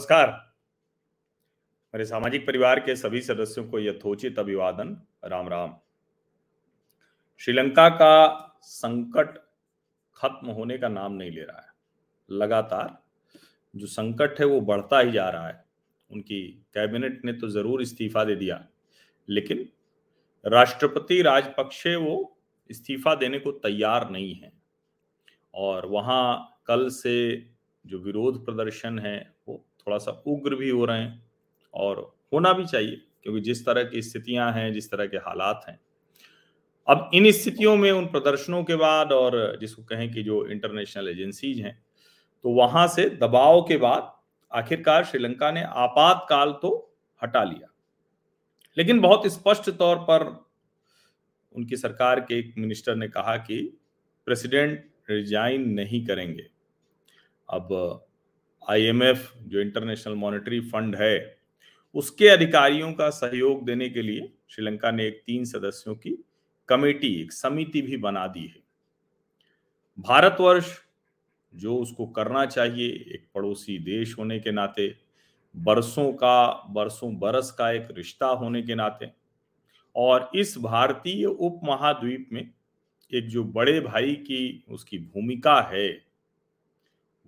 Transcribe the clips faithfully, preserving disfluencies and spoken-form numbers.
नमस्कार। मेरे सामाजिक परिवार के सभी सदस्यों को यथोचित अभिवादन, राम राम। श्रीलंका का संकट खत्म होने का नाम नहीं ले रहा है। लगातार जो संकट है वो बढ़ता ही जा रहा है। उनकी कैबिनेट ने तो जरूर इस्तीफा दे दिया, लेकिन राष्ट्रपति राजपक्षे वो इस्तीफा देने को तैयार नहीं है। और वहां कल से जो विरोध प्रदर्शन है वो थोड़ा सा उग्र भी हो रहे हैं और होना भी चाहिए, क्योंकि जिस तरह की स्थितियां हैं, जिस तरह के हालात हैं, अब इन स्थितियों में उन प्रदर्शनों के बाद और जिसको कहें कि जो इंटरनेशनल एजेंसीज हैं, तो वहां से दबाव के बाद आखिरकार श्रीलंका ने आपातकाल तो हटा लिया। लेकिन बहुत स्पष्ट तौर पर उनकी सरकार के एक मिनिस्टर ने कहा कि प्रेसिडेंट रिजाइन नहीं करेंगे। अब आईएमएफ जो इंटरनेशनल मॉनेटरी फंड है, उसके अधिकारियों का सहयोग देने के लिए श्रीलंका ने एक तीन सदस्यों की कमेटी, एक समिति भी बना दी है। भारतवर्ष जो उसको करना चाहिए, एक पड़ोसी देश होने के नाते, बरसों का बरसों बरस का एक रिश्ता होने के नाते, और इस भारतीय उपमहाद्वीप में एक जो बड़े भाई की उसकी भूमिका है,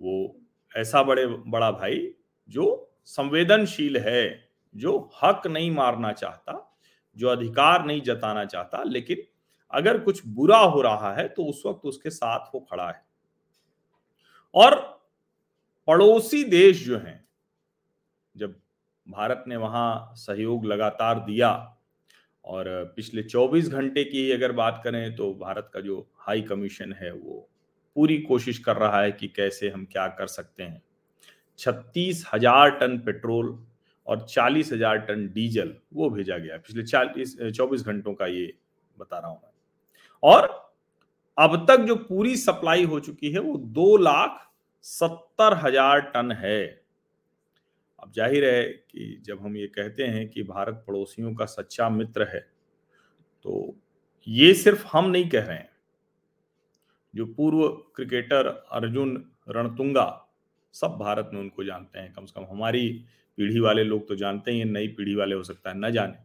वो ऐसा बड़े बड़ा भाई जो संवेदनशील है, जो हक नहीं मारना चाहता, जो अधिकार नहीं जताना चाहता, लेकिन अगर कुछ बुरा हो रहा है तो उस वक्त उसके साथ वो खड़ा है। और पड़ोसी देश जो हैं, जब भारत ने वहां सहयोग लगातार दिया, और पिछले चौबीस घंटे की अगर बात करें तो भारत का जो हाई कमीशन है वो पूरी कोशिश कर रहा है कि कैसे हम क्या कर सकते हैं। छत्तीस हजार टन पेट्रोल और चालीस हजार टन डीजल वो भेजा गया पिछले चालीस चौबीस घंटों का, ये बता रहा हूं मैं। और अब तक जो पूरी सप्लाई हो चुकी है वो दो लाख सत्तर हजार टन है। अब जाहिर है कि जब हम ये कहते हैं कि भारत पड़ोसियों का सच्चा मित्र है, तो ये सिर्फ हम नहीं कह रहे हैं। जो पूर्व क्रिकेटर अर्जुन रणतुंगा, सब भारत में उनको जानते हैं, कम से कम हमारी पीढ़ी वाले लोग तो जानते ही हैं, नई पीढ़ी वाले हो सकता है न जाने।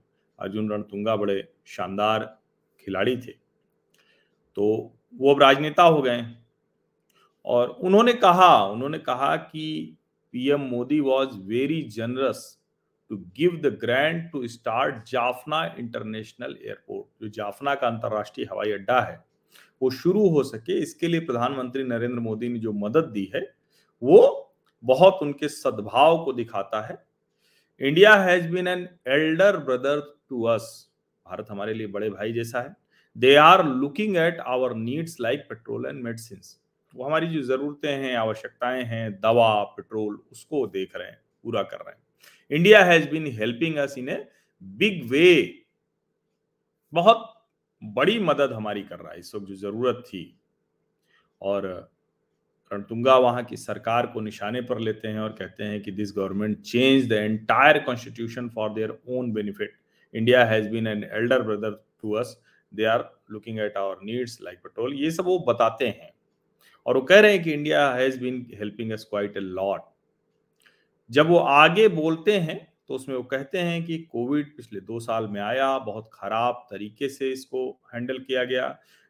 अर्जुन रणतुंगा बड़े शानदार खिलाड़ी थे, तो वो अब राजनेता हो गए। और उन्होंने कहा उन्होंने कहा कि PM Modi was very generous to give the grant to start Jaffna international airport. जो जाफना का अंतर्राष्ट्रीय हवाई अड्डा है वो शुरू हो सके, इसके लिए प्रधानमंत्री नरेंद्र मोदी ने जो मदद दी है वो बहुत उनके सद्भाव को दिखाता है। India has been an elder brother to us. Bharat हमारे लिए बड़े भाई जैसा है। They are looking at our needs like petrol and medicine. वो हमारी जो जरूरतें हैं, आवश्यकताएं हैं, दवा, पेट्रोल, उसको देख रहे हैं, पूरा कर रहे हैं। India has been helping us in a big way. बहुत बड़ी मदद हमारी कर रहा है इस वक्त जो जरूरत थी। और रणतुंगा वहां की सरकार को निशाने पर लेते हैं और कहते हैं कि this government change the entire constitution for their own benefit. India has been an elder brother to us. They are looking at our needs like petrol. ये सब वो बताते हैं और वो कह रहे हैं कि India has been helping us quite a lot। जब वो आगे बोलते हैं तो उसमें वो कहते हैं कि कोविड पिछले दो साल में आया, बहुत खराब तरीके से इसको हैंडल किया गया।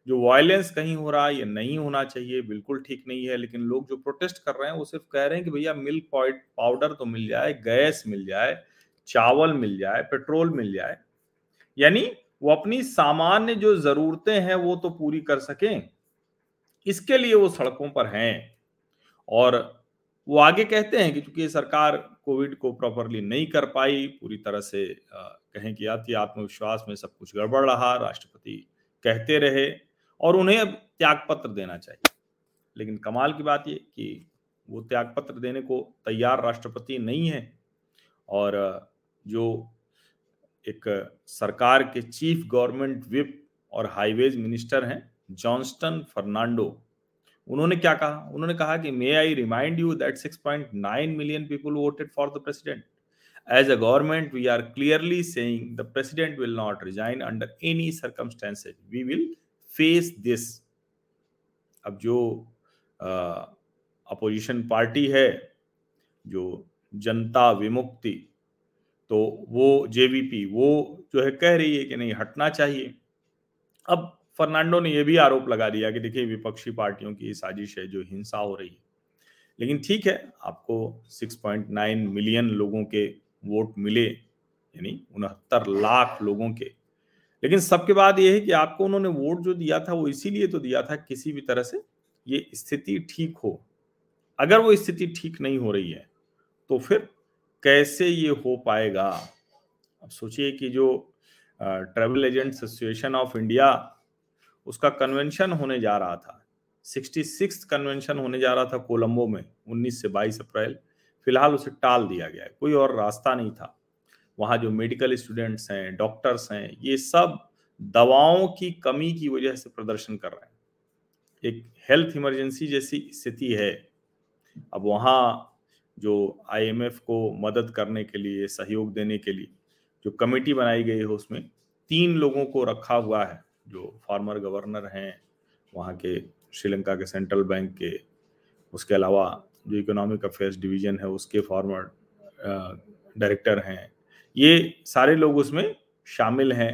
जो वायलेंस कहीं हो रहा है, ये नहीं होना चाहिए, बिल्कुल ठीक नहीं है। लेकिन लोग जो प्रोटेस्ट कर रहे हैं वो सिर्फ कह रहे हैं कि भैया मिल्क पाउडर तो मिल जाए, गैस मिल जाए, चावल मिल जाए, पेट्रोल मिल जाए, यानी वो अपनी सामान्य जो जरूरतें हैं वो तो पूरी कर सकें, इसके लिए वो सड़कों पर हैं। और वो आगे कहते हैं कि चूंकि ये सरकार कोविड को प्रॉपरली नहीं कर पाई, पूरी तरह से कहें कि अति आत्मविश्वास में सब कुछ गड़बड़ रहा, राष्ट्रपति कहते रहे, और उन्हें अब त्यागपत्र देना चाहिए। लेकिन कमाल की बात ये कि वो त्यागपत्र देने को तैयार राष्ट्रपति नहीं है। और जो एक सरकार के चीफ गवर्नमेंट विप और हाईवेज मिनिस्टर हैं जॉन्स्टन फर्नांडो, उन्होंने क्या कहा? उन्होंने कहा कि may I remind you that six point nine million people voted for the president. As a government, we are clearly saying the president will not resign under any circumstances. We will face this. अब जो opposition party है, जो जनता विमुक्ति, तो वो JVP वो जो है कह रही है कि नहीं हटना चाहिए। अब फर्नांडो ने यह भी आरोप लगा दिया कि देखिए विपक्षी पार्टियों की साजिश है जो हिंसा हो रही है, लेकिन ठीक है आपको छह पॉइंट नौ मिलियन लोगों के वोट मिले यानी उनहत्तर लाख लोगों के, लेकिन सबके बाद यह है कि आपको उन्होंने वोट जो दिया था वो इसीलिए तो दिया था किसी भी तरह से ये स्थिति ठीक हो। अगर वो स्थिति ठीक नहीं हो रही है तो फिर कैसे ये हो पाएगा। अब सोचिए कि जो travel agent association of India उसका कन्वेंशन होने जा रहा था, छियासठवां कन्वेंशन होने जा रहा था कोलंबो में उन्नीस से बाईस अप्रैल, फिलहाल उसे टाल दिया गया है, कोई और रास्ता नहीं था। वहाँ जो मेडिकल स्टूडेंट्स हैं, डॉक्टर्स हैं, ये सब दवाओं की कमी की वजह से प्रदर्शन कर रहे हैं। एक हेल्थ इमरजेंसी जैसी स्थिति है। अब वहाँ जो आईएमएफ को मदद करने के लिए, सहयोग देने के लिए जो कमेटी बनाई गई है उसमें तीन लोगों को रखा हुआ है जो फॉर्मर गवर्नर हैं वहाँ के, श्रीलंका के सेंट्रल बैंक के, उसके अलावा जो इकोनॉमिक अफेयर्स डिवीजन है उसके फॉर्मर डायरेक्टर हैं, ये सारे लोग उसमें शामिल हैं।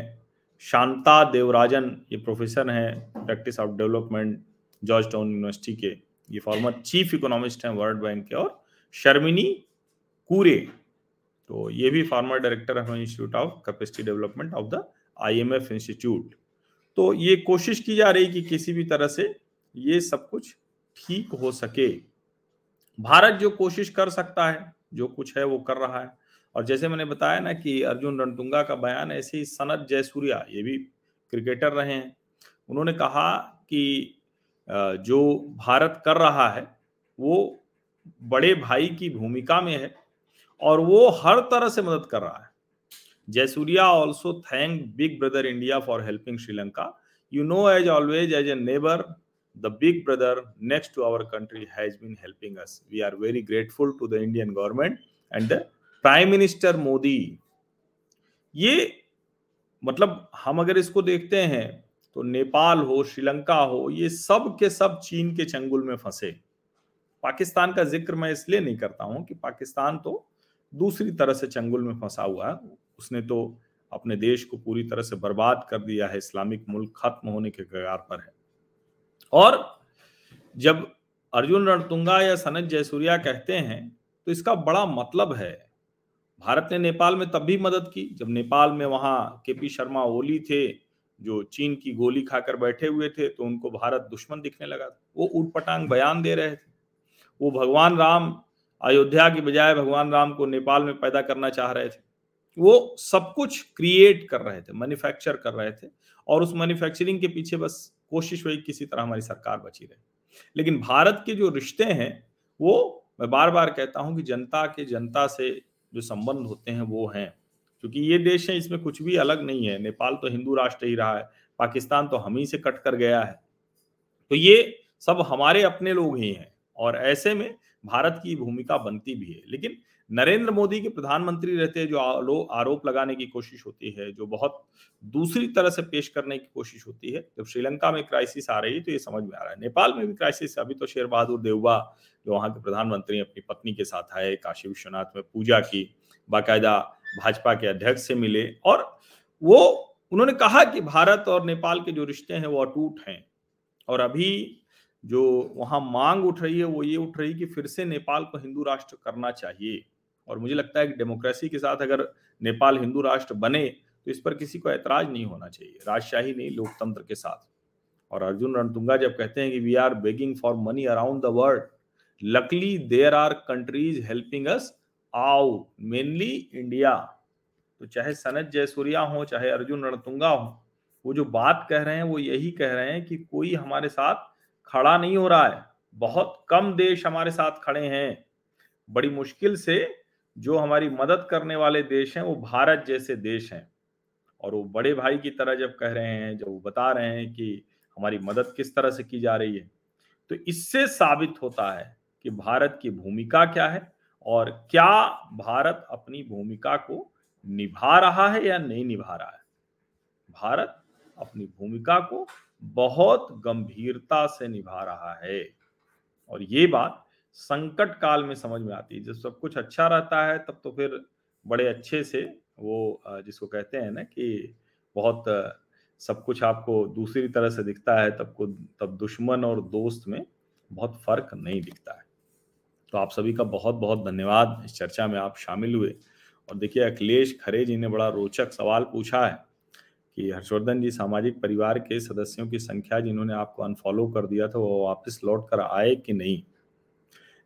शांता देवराजन ये प्रोफेसर हैं practice of development Georgetown university के, ये फॉर्मर चीफ इकोनॉमिस्ट हैं वर्ल्ड बैंक के, और शर्मिनी कूरे तो ये भी फॉर्मर डायरेक्टर है institute of capacity development of the IMF institute. तो ये कोशिश की जा रही कि किसी भी तरह से ये सब कुछ ठीक हो सके। भारत जो कोशिश कर सकता है, जो कुछ है वो कर रहा है, और जैसे मैंने बताया ना कि अर्जुन रणतुंगा का बयान, ऐसे ही सनत जयसूर्या ये भी क्रिकेटर रहे हैं, उन्होंने कहा कि जो भारत कर रहा है वो बड़े भाई की भूमिका में है और वो हर तरह से मदद कर रहा है। Jayasuriya also thank big brother India for helping Sri Lanka, you know as always as a neighbour the big brother next to our country has been helping us, we are very grateful to the Indian government and the prime minister Modi। ये मतलब हम अगर इसको देखते हैं तो नेपाल हो, श्रीलंका हो, ये सब के सब चीन के चंगुल में फंसे। पाकिस्तान का जिक्र मैं इसलिए नहीं करता हूं कि पाकिस्तान तो दूसरी तरह से चंगुल में फंसा हुआ है, उसने तो अपने देश को पूरी तरह से बर्बाद कर दिया है, इस्लामिक मुल्क खत्म होने के कगार पर है। और जब अर्जुन रणतुंगा या सनत जयसूर्या कहते हैं तो इसका बड़ा मतलब है। भारत ने नेपाल में तब भी मदद की जब नेपाल में वहाँ केपी शर्मा ओली थे जो चीन की गोली खाकर बैठे हुए थे, तो उनको भारत दुश्मन दिखने लगा था, वो ऊटपटांग बयान दे रहे थे, वो भगवान राम अयोध्या की बजाय भगवान राम को नेपाल में पैदा करना चाह रहे थे, वो सब कुछ क्रिएट कर रहे थे, मैन्युफैक्चर कर रहे थे, और उस मैन्युफैक्चरिंग के पीछे बस कोशिश हुई किसी तरह हमारी सरकार बची रहे। लेकिन भारत के जो रिश्ते हैं वो मैं बार बार कहता हूं कि जनता के जनता से जो संबंध होते हैं वो हैं, क्योंकि ये देश है इसमें कुछ भी अलग नहीं है। नेपाल तो हिंदू राष्ट्र ही रहा है, पाकिस्तान तो हम ही से कट कर गया है, तो ये सब हमारे अपने लोग ही हैं और ऐसे में भारत की भूमिका बनती भी है। लेकिन नरेंद्र मोदी के प्रधानमंत्री रहते हैं जो लोग आरोप लगाने की कोशिश होती है, जो बहुत दूसरी तरह से पेश करने की कोशिश होती है। जब श्रीलंका में क्राइसिस आ रही है तो ये समझ में आ रहा है, नेपाल में भी क्राइसिस, अभी तो शेर बहादुर देउबा जो वहाँ के प्रधानमंत्री अपनी पत्नी के साथ आए, काशी विश्वनाथ में पूजा की, बाकायदा भाजपा के अध्यक्ष से मिले, और वो उन्होंने कहा कि भारत और नेपाल के जो रिश्ते हैं वो अटूट हैं। और अभी जो वहाँ मांग उठ रही है वो ये उठ रही है कि फिर से नेपाल को हिंदू राष्ट्र करना चाहिए, और मुझे लगता है कि डेमोक्रेसी के साथ अगर नेपाल हिंदू राष्ट्र बने तो इस पर किसी को ऐतराज नहीं होना चाहिए, राजशाही नहीं, लोकतंत्र के साथ। और अर्जुन रणतुंगा जब कहते हैं कि we are begging for money around the world, luckily there are countries helping us out, mainly India. तो चाहे सनत जयसूर्या हो, चाहे अर्जुन रणतुंगा हो, वो जो बात कह रहे हैं वो यही कह रहे हैं कि कोई हमारे साथ खड़ा नहीं हो रहा है, बहुत कम देश हमारे साथ खड़े हैं। बड़ी मुश्किल से जो हमारी मदद करने वाले देश हैं वो भारत जैसे देश हैं, और वो बड़े भाई की तरह जब कह रहे हैं, जब वो बता रहे हैं कि हमारी मदद किस तरह से की जा रही है, तो इससे साबित होता है कि भारत की भूमिका क्या है और क्या भारत अपनी भूमिका को निभा रहा है या नहीं निभा रहा है। भारत अपनी भूमिका को बहुत गंभीरता से निभा रहा है, और ये बात संकट काल में समझ में आती है। जब सब कुछ अच्छा रहता है तब तो फिर बड़े अच्छे से वो जिसको कहते हैं ना कि बहुत सब कुछ आपको दूसरी तरह से दिखता है, तब को तब दुश्मन और दोस्त में बहुत फर्क नहीं दिखता है। तो आप सभी का बहुत बहुत धन्यवाद, इस चर्चा में आप शामिल हुए। और देखिए अखिलेश खरे जी ने बड़ा रोचक सवाल पूछा है कि हर्षवर्धन जी, सामाजिक परिवार के सदस्यों की संख्या जिन्होंने आपको अनफॉलो कर दिया था वो वापस लौट कर आए कि नहीं।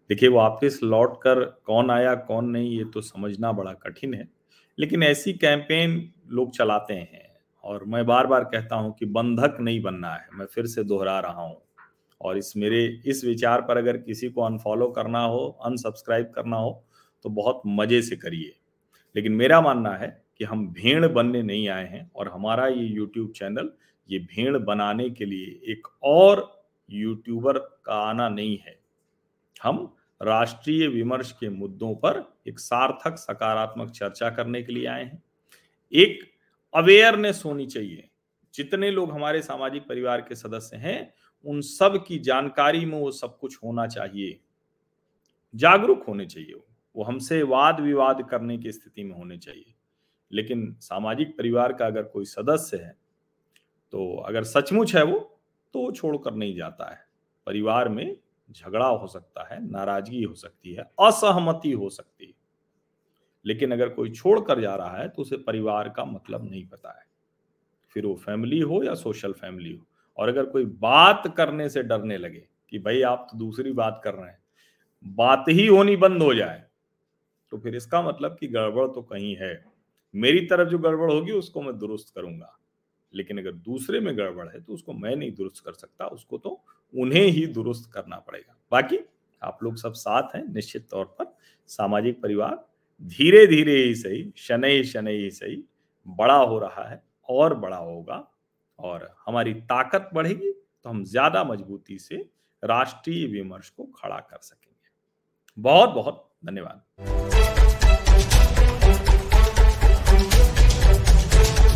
देखिए वापस लौट कर कौन आया कौन नहीं ये तो समझना बड़ा कठिन है, लेकिन ऐसी कैंपेन लोग चलाते हैं। और मैं बार बार कहता हूं कि बंधक नहीं बनना है, मैं फिर से दोहरा रहा हूं। और इस मेरे इस विचार पर अगर किसी को अनफॉलो करना हो, अनसब्सक्राइब करना हो तो बहुत मजे से करिए, लेकिन मेरा मानना है कि हम भेड़ बनने नहीं आए हैं। और हमारा ये यूट्यूब चैनल ये भेड़ बनाने के लिए एक और यूट्यूबर का आना नहीं है। हम राष्ट्रीय विमर्श के मुद्दों पर एक सार्थक सकारात्मक चर्चा करने के लिए आए हैं। एक अवेयरनेस होनी चाहिए, जितने लोग हमारे सामाजिक परिवार के सदस्य हैं उन सब की जानकारी में वो सब कुछ होना चाहिए। जागरूक होने चाहिए, वो हमसे वाद विवाद करने की स्थिति में होने चाहिए। लेकिन सामाजिक परिवार का अगर कोई सदस्य है तो अगर सचमुच है वो तो वो छोड़कर नहीं जाता है। परिवार में झगड़ा हो सकता है, नाराजगी हो सकती है, असहमति हो सकती है, लेकिन अगर कोई छोड़कर जा रहा है तो उसे परिवार का मतलब नहीं पता है, फिर वो फैमिली हो या सोशल फैमिली हो। और अगर कोई बात करने से डरने लगे कि भाई आप तो दूसरी बात कर रहे हैं, बात ही होनी बंद हो जाए तो फिर इसका मतलब कि गड़बड़ तो कहीं है। मेरी तरफ जो गड़बड़ होगी उसको मैं दुरुस्त करूंगा, लेकिन अगर दूसरे में गड़बड़ है तो उसको मैं नहीं दुरुस्त कर सकता, उसको तो उन्हें ही दुरुस्त करना पड़ेगा। बाकी आप लोग सब साथ हैं, निश्चित तौर पर सामाजिक परिवार धीरे धीरे ही सही, शनै शनै ही सही बड़ा हो रहा है और बड़ा होगा। और हमारी ताकत बढ़ेगी तो हम ज्यादा मजबूती से राष्ट्रीय विमर्श को खड़ा कर सकेंगे। बहुत बहुत धन्यवाद।